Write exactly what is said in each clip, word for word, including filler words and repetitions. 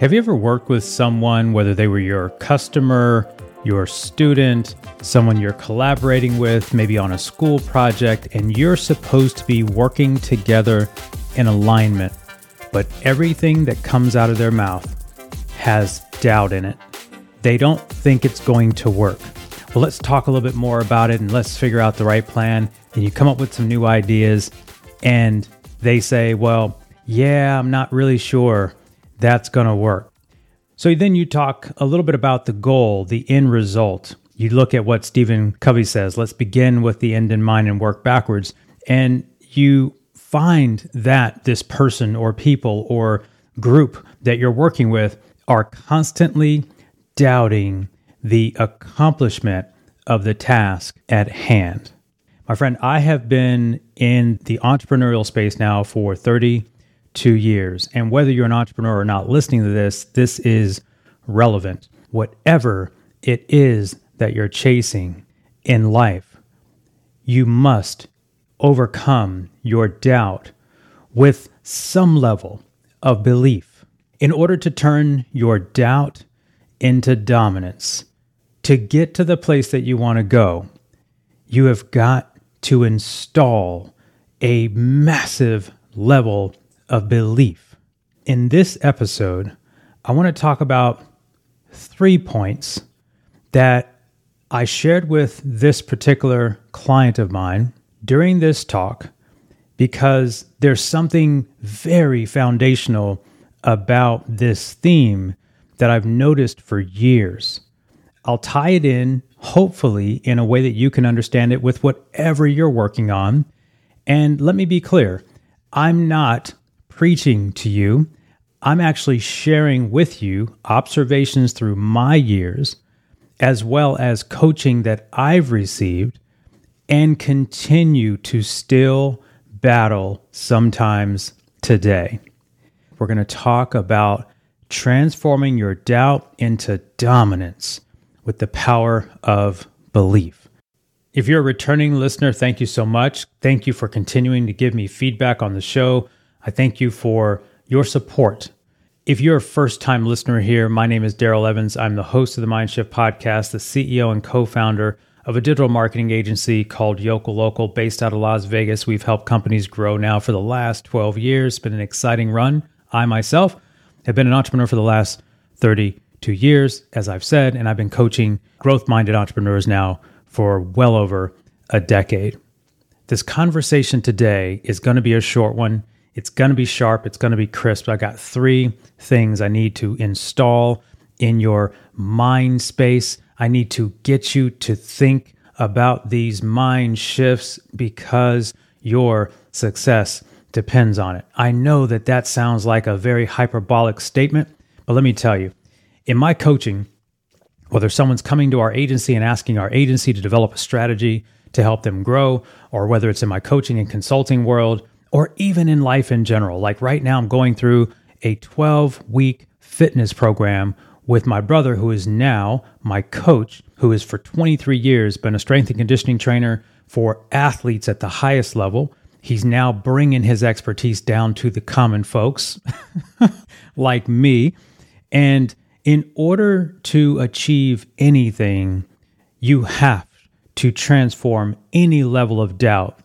Have you ever worked with someone, whether they were your customer, your student, someone you're collaborating with, maybe on a school project, and you're supposed to be working together in alignment, but everything that comes out of their mouth has doubt in it? They don't think it's going to work. Well, let's talk a little bit more about it and let's figure out the right plan. And you come up with some new ideas and they say, well, yeah, I'm not really sure that's going to work. So then you talk a little bit about the goal, the end result. You look at what Stephen Covey says, let's begin with the end in mind and work backwards. And you find that this person or people or group that you're working with are constantly doubting the accomplishment of the task at hand. My friend, I have been in the entrepreneurial space now for thirty-two years. And whether you're an entrepreneur or not listening to this, this is relevant. Whatever it is that you're chasing in life, you must overcome your doubt with some level of belief in order to turn your doubt into dominance. To get to the place that you want to go, you have got to install a massive level of belief. In this episode, I want to talk about three points that I shared with this particular client of mine during this talk, because there's something very foundational about this theme that I've noticed for years. I'll tie it in, hopefully, in a way that you can understand it with whatever you're working on. And let me be clear, I'm not preaching to you. I'm actually sharing with you observations through my years, as well as coaching that I've received and continue to still battle sometimes today. We're going to talk about transforming your doubt into dominance with the power of belief. If you're a returning listener, thank you so much. Thank you for continuing to give me feedback on the show. I thank you for your support. If you're a first-time listener here, my name is Darrell Evans. I'm the host of the MindShift podcast, the C E O and co-founder of a digital marketing agency called Yokel Local, based out of Las Vegas. We've helped companies grow now for the last twelve years. It's been an exciting run. I myself have been an entrepreneur for the last thirty-two years, as I've said, and I've been coaching growth-minded entrepreneurs now for well over a decade. This conversation today is going to be a short one. It's going to be sharp. It's going to be crisp. I got three things I need to install in your mind space. I need to get you to think about these mind shifts because your success depends on it. I know that that sounds like a very hyperbolic statement, but let me tell you, in my coaching, whether someone's coming to our agency and asking our agency to develop a strategy to help them grow, or whether it's in my coaching and consulting world, or even in life in general. Like right now, I'm going through a twelve-week fitness program with my brother, who is now my coach, who has for twenty-three years been a strength and conditioning trainer for athletes at the highest level. He's now bringing his expertise down to the common folks like me. And in order to achieve anything, you have to transform any level of doubt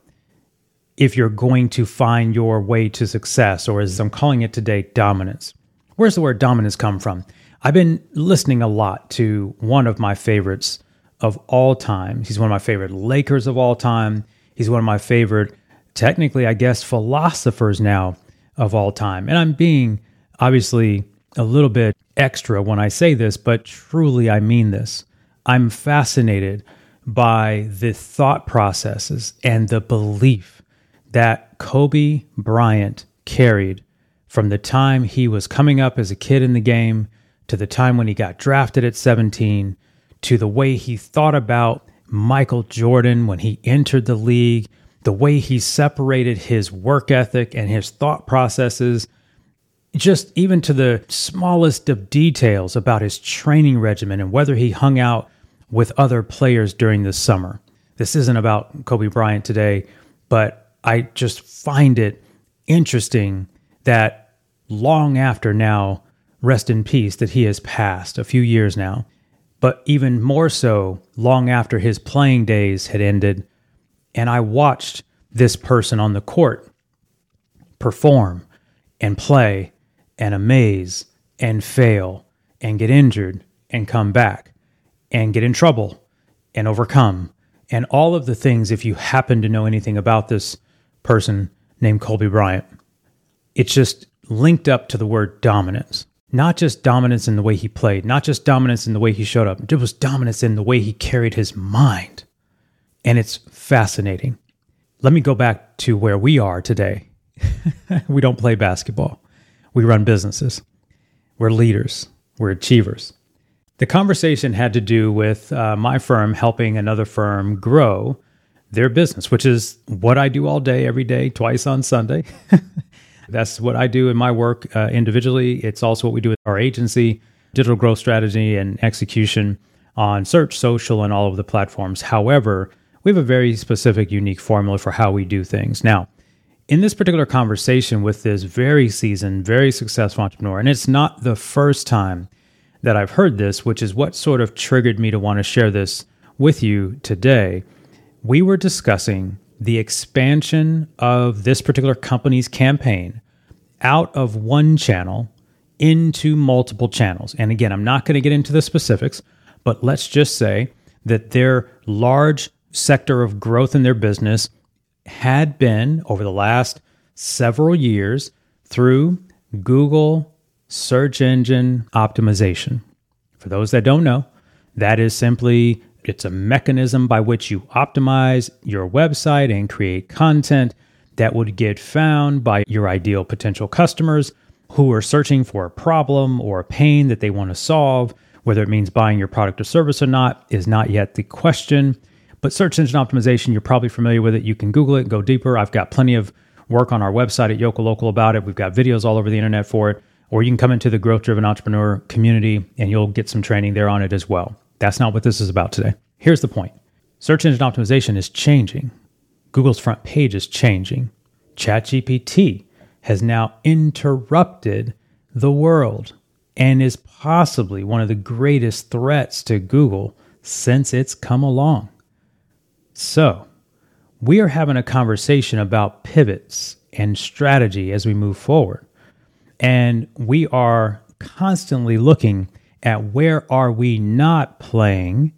if you're going to find your way to success, or as I'm calling it today, dominance. Where's the word dominance come from? I've been listening a lot to one of my favorites of all time. He's one of my favorite Lakers of all time. He's one of my favorite, technically, I guess, philosophers now of all time. And I'm being, obviously, a little bit extra when I say this, but truly I mean this. I'm fascinated by the thought processes and the belief that Kobe Bryant carried from the time he was coming up as a kid in the game to the time when he got drafted at seventeen, to the way he thought about Michael Jordan when he entered the league, the way he separated his work ethic and his thought processes, just even to the smallest of details about his training regimen and whether he hung out with other players during the summer. This isn't about Kobe Bryant today, but I just find it interesting that long after now rest in peace, that he has passed a few years now. But even more so, long after his playing days had ended, and I watched this person on the court perform and play and amaze and fail and get injured and come back and get in trouble and overcome. And all of the things, if you happen to know anything about this person named Kobe Bryant, it's just linked up to the word dominance. Not just dominance in the way he played, not just dominance in the way he showed up, it was dominance in the way he carried his mind. And it's fascinating. Let me go back to where we are today. We don't play basketball. We run businesses. We're leaders. We're achievers. The conversation had to do with uh, my firm helping another firm grow their business, which is what I do all day, every day, twice on Sunday. That's what I do in my work uh, individually. It's also what we do with our agency, digital growth strategy and execution on search, social, and all of the platforms. However, we have a very specific, unique formula for how we do things. Now, in this particular conversation with this very seasoned, very successful entrepreneur, and it's not the first time that I've heard this, which is what sort of triggered me to want to share this with you today, we were discussing the expansion of this particular company's campaign out of one channel into multiple channels. And again, I'm not going to get into the specifics, but let's just say that their large sector of growth in their business had been, over the last several years, through Google search engine optimization. For those that don't know, that is simply it's a mechanism by which you optimize your website and create content that would get found by your ideal potential customers who are searching for a problem or a pain that they want to solve. Whether it means buying your product or service or not is not yet the question. But search engine optimization, you're probably familiar with it. You can Google it, go deeper. I've got plenty of work on our website at Yokel Local about it. We've got videos all over the internet for it. Or you can come into the Growth Driven Entrepreneur community and you'll get some training there on it as well. That's not what this is about today. Here's the point. Search engine optimization is changing. Google's front page is changing. ChatGPT has now interrupted the world and is possibly one of the greatest threats to Google since it's come along. So we are having a conversation about pivots and strategy as we move forward. And we are constantly looking at where are we not playing,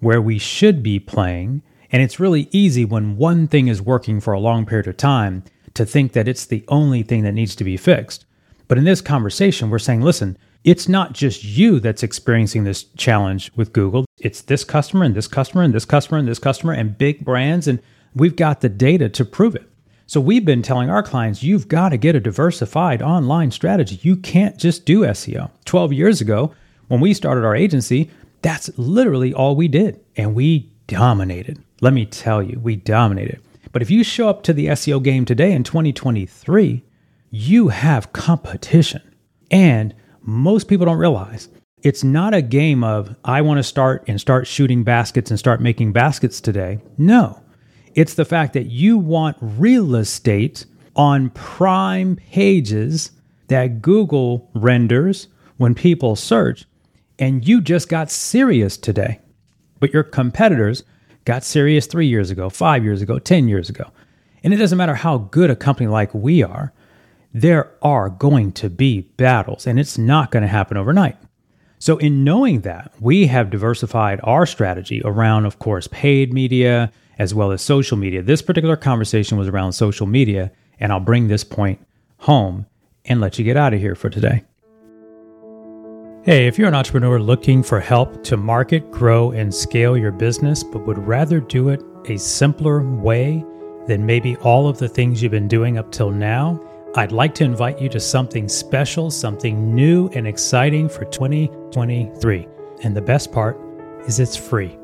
where we should be playing. And it's really easy when one thing is working for a long period of time to think that it's the only thing that needs to be fixed. But in this conversation, we're saying, listen, it's not just you that's experiencing this challenge with Google. It's this customer and this customer and this customer and this customer and big brands. And we've got the data to prove it. So we've been telling our clients, you've got to get a diversified online strategy. You can't just do S E O. twelve years ago, when we started our agency, that's literally all we did. And we dominated. Let me tell you, we dominated. But if you show up to the S E O game today in twenty twenty-three, you have competition. And most people don't realize it's not a game of, I want to start and start shooting baskets and start making baskets today. No, it's the fact that you want real estate on prime pages that Google renders when people search. And you just got serious today, but your competitors got serious three years ago, five years ago, ten years ago. And it doesn't matter how good a company like we are, there are going to be battles and it's not going to happen overnight. So in knowing that, we have diversified our strategy around, of course, paid media as well as social media. This particular conversation was around social media, and I'll bring this point home and let you get out of here for today. Hey, if you're an entrepreneur looking for help to market, grow, and scale your business, but would rather do it a simpler way than maybe all of the things you've been doing up till now, I'd like to invite you to something special, something new and exciting for twenty twenty-three. And the best part is it's free.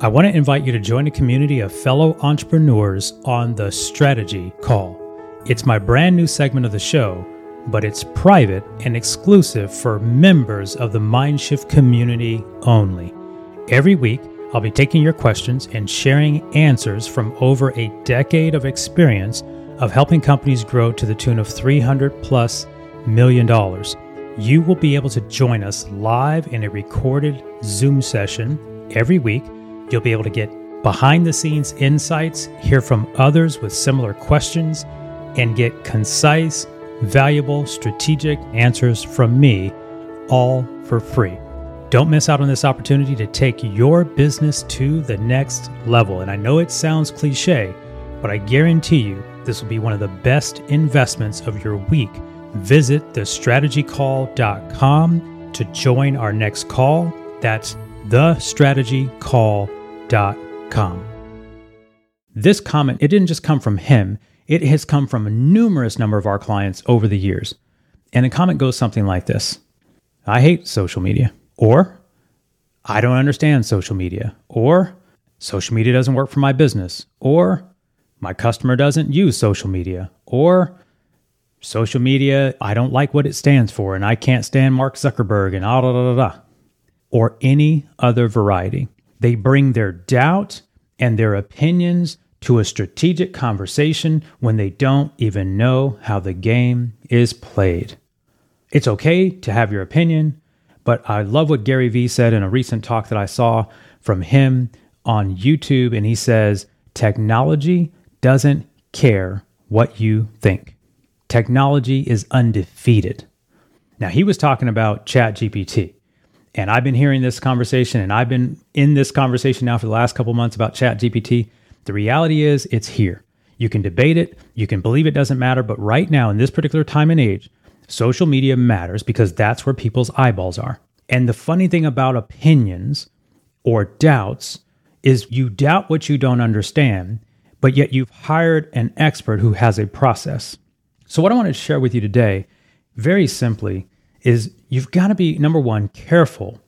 I want to invite you to join a community of fellow entrepreneurs on the Strategy Call. It's my brand new segment of the show, but it's private and exclusive for members of the MindShift community only. Every week, I'll be taking your questions and sharing answers from over a decade of experience of helping companies grow to the tune of three hundred plus million dollars. you will be able to join us live in a recorded Zoom session every week. You'll be able to get behind-the-scenes insights, hear from others with similar questions, and get concise, valuable, strategic answers from me, all for free. Don't miss out on this opportunity to take your business to the next level. And I know it sounds cliche, but I guarantee you this will be one of the best investments of your week. Visit the strategy call dot com to join our next call. That's the strategy call dot com. This comment, it didn't just come from him. It has come from a numerous number of our clients over the years. And the comment goes something like this. I hate social media. Or, I don't understand social media. Or, social media doesn't work for my business. Or, my customer doesn't use social media. Or, social media, I don't like what it stands for, and I can't stand Mark Zuckerberg, and ah, da, da, da, da. Or any other variety. They bring their doubt and their opinions to a strategic conversation when they don't even know how the game is played. It's okay to have your opinion, but I love what Gary V said in a recent talk that I saw from him on YouTube, and he says, technology doesn't care what you think. Technology is undefeated. Now, he was talking about ChatGPT, and I've been hearing this conversation, and I've been in this conversation now for the last couple months about ChatGPT. The reality is it's here. You can debate it. You can believe it doesn't matter. But right now, in this particular time and age, social media matters because that's where people's eyeballs are. And the funny thing about opinions or doubts is you doubt what you don't understand, but yet you've hired an expert who has a process. So what I want to share with you today, very simply, is you've got to be, number one, careful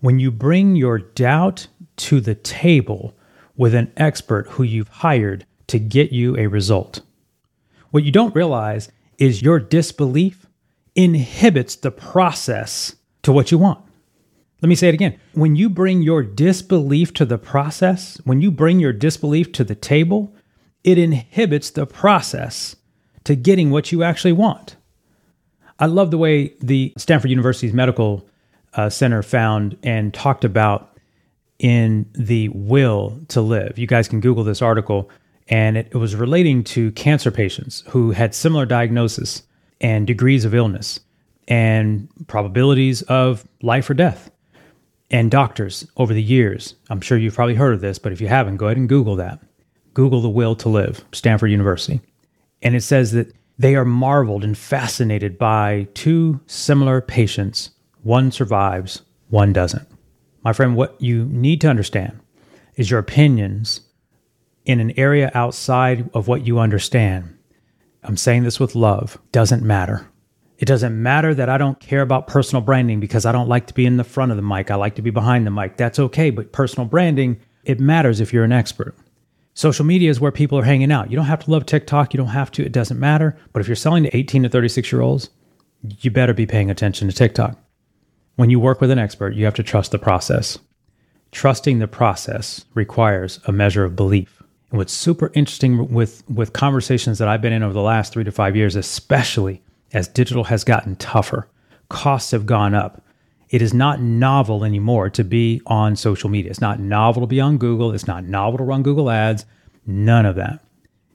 when you bring your doubt to the table with an expert who you've hired to get you a result. What you don't realize is your disbelief inhibits the process to what you want. Let me say it again. When you bring your disbelief to the process, when you bring your disbelief to the table, it inhibits the process to getting what you actually want. I love the way the Stanford University's Medical uh, Center found and talked about in the will to live. You guys can Google this article, and it, it was relating to cancer patients who had similar diagnosis and degrees of illness and probabilities of life or death. And doctors over the years, I'm sure you've probably heard of this, but if you haven't, go ahead and Google that. Google the will to live, Stanford University. And it says that they are marveled and fascinated by two similar patients. One survives, one doesn't. My friend, what you need to understand is your opinions in an area outside of what you understand, I'm saying this with love, doesn't matter. It doesn't matter that I don't care about personal branding because I don't like to be in the front of the mic. I like to be behind the mic. That's okay, but personal branding, it matters if you're an expert. Social media is where people are hanging out. You don't have to love TikTok. You don't have to. It doesn't matter. But if you're selling to eighteen to thirty-six-year-olds, you better be paying attention to TikTok. When you work with an expert, you have to trust the process. Trusting the process requires a measure of belief. And what's super interesting with, with conversations that I've been in over the last three to five years, especially as digital has gotten tougher, costs have gone up. It is not novel anymore to be on social media. It's not novel to be on Google. It's not novel to run Google ads, none of that.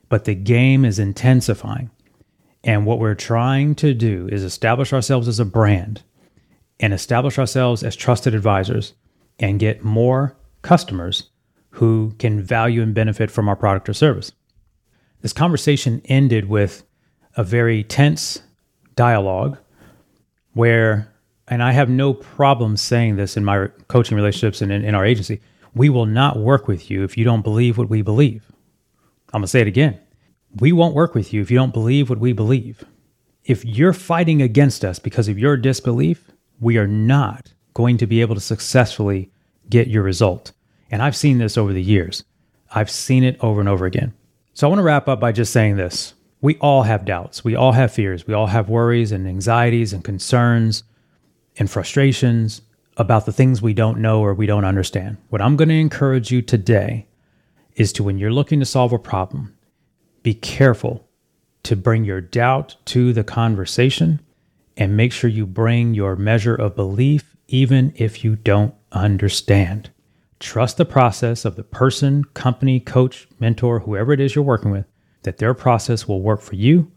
But the game is intensifying. And what we're trying to do is establish ourselves as a brand and establish ourselves as trusted advisors and get more customers who can value and benefit from our product or service. This conversation ended with a very tense dialogue where, and I have no problem saying this in my coaching relationships and in, in our agency, we will not work with you if you don't believe what we believe. I'm gonna say it again. We won't work with you if you don't believe what we believe. If you're fighting against us because of your disbelief, we are not going to be able to successfully get your result. And I've seen this over the years. I've seen it over and over again. So I want to wrap up by just saying this. We all have doubts. We all have fears. We all have worries and anxieties and concerns and frustrations about the things we don't know or we don't understand. What I'm going to encourage you today is to, when you're looking to solve a problem, be careful to bring your doubt to the conversation and make sure you bring your measure of belief even if you don't understand. Trust the process of the person, company, coach, mentor, whoever it is you're working with, that their process will work for you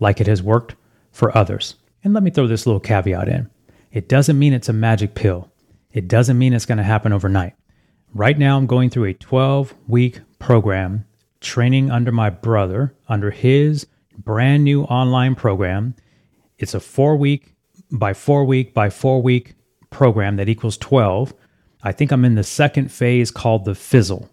like it has worked for others. And let me throw this little caveat in. It doesn't mean it's a magic pill. It doesn't mean it's going to happen overnight. Right now, I'm going through a twelve-week program, training under my brother, under his brand new online program. It's a four-week by four-week by four-week program that equals twelve. I think I'm in the second phase called the fizzle.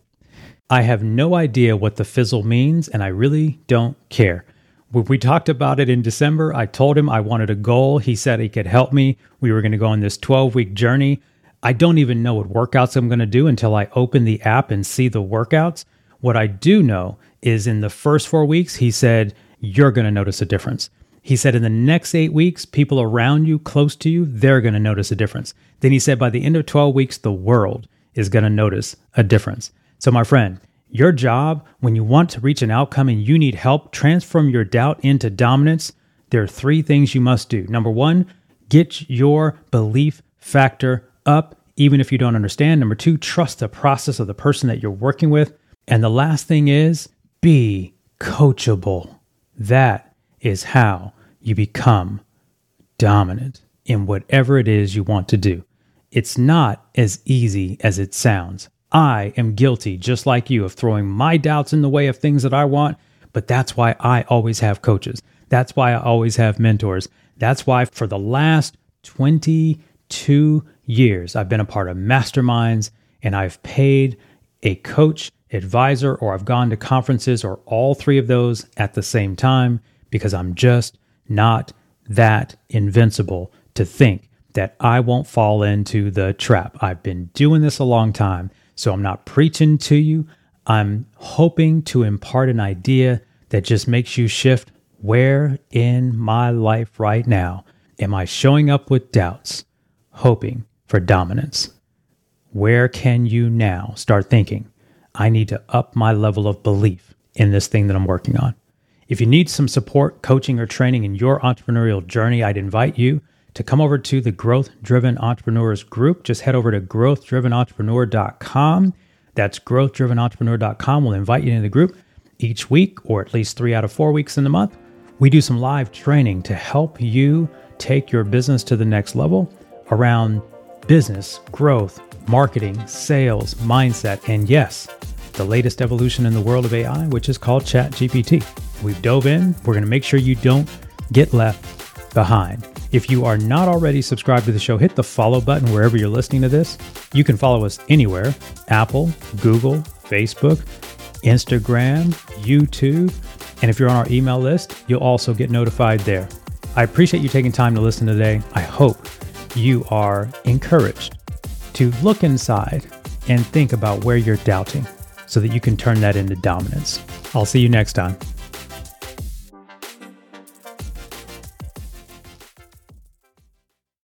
I have no idea what the fizzle means, and I really don't care. When we talked about it in December, I told him I wanted a goal. He said he could help me. We were going to go on this twelve-week journey. I don't even know what workouts I'm going to do until I open the app and see the workouts. What I do know is in the first four weeks, he said, you're going to notice a difference. He said in the next eight weeks, people around you, close to you, they're going to notice a difference. Then he said by the end of twelve weeks, the world is going to notice a difference. So my friend, your job, when you want to reach an outcome and you need help, transform your doubt into dominance, there are three things you must do. Number one, get your belief factor up, even if you don't understand. Number two, trust the process of the person that you're working with. And the last thing is be coachable. That is how you become dominant in whatever it is you want to do. It's not as easy as it sounds. I am guilty, just like you, of throwing my doubts in the way of things that I want, but that's why I always have coaches. That's why I always have mentors. That's why for the last twenty-two years, I've been a part of masterminds, and I've paid a coach, advisor, or I've gone to conferences or all three of those at the same time because I'm just not that invincible to think that I won't fall into the trap. I've been doing this a long time. So I'm not preaching to you. I'm hoping to impart an idea that just makes you shift. Where in my life right now am I showing up with doubts, hoping for dominance? Where can you now start thinking, I need to up my level of belief in this thing that I'm working on? If you need some support, coaching, or training in your entrepreneurial journey, I'd invite you to come over to the Growth Driven Entrepreneurs group. Just head over to growth driven entrepreneur dot com. That's growth driven entrepreneur dot com. We'll invite you into the group each week, or at least three out of four weeks in the month. We do some live training to help you take your business to the next level around business, growth, marketing, sales, mindset, and yes, the latest evolution in the world of A I, which is called ChatGPT. We've dove in. We're going to make sure you don't get left behind. If you are not already subscribed to the show, hit the follow button wherever you're listening to this. You can follow us anywhere: Apple, Google, Facebook, Instagram, YouTube. And if you're on our email list, you'll also get notified there. I appreciate you taking time to listen today. I hope you are encouraged to look inside and think about where you're doubting so that you can turn that into dominance. I'll see you next time.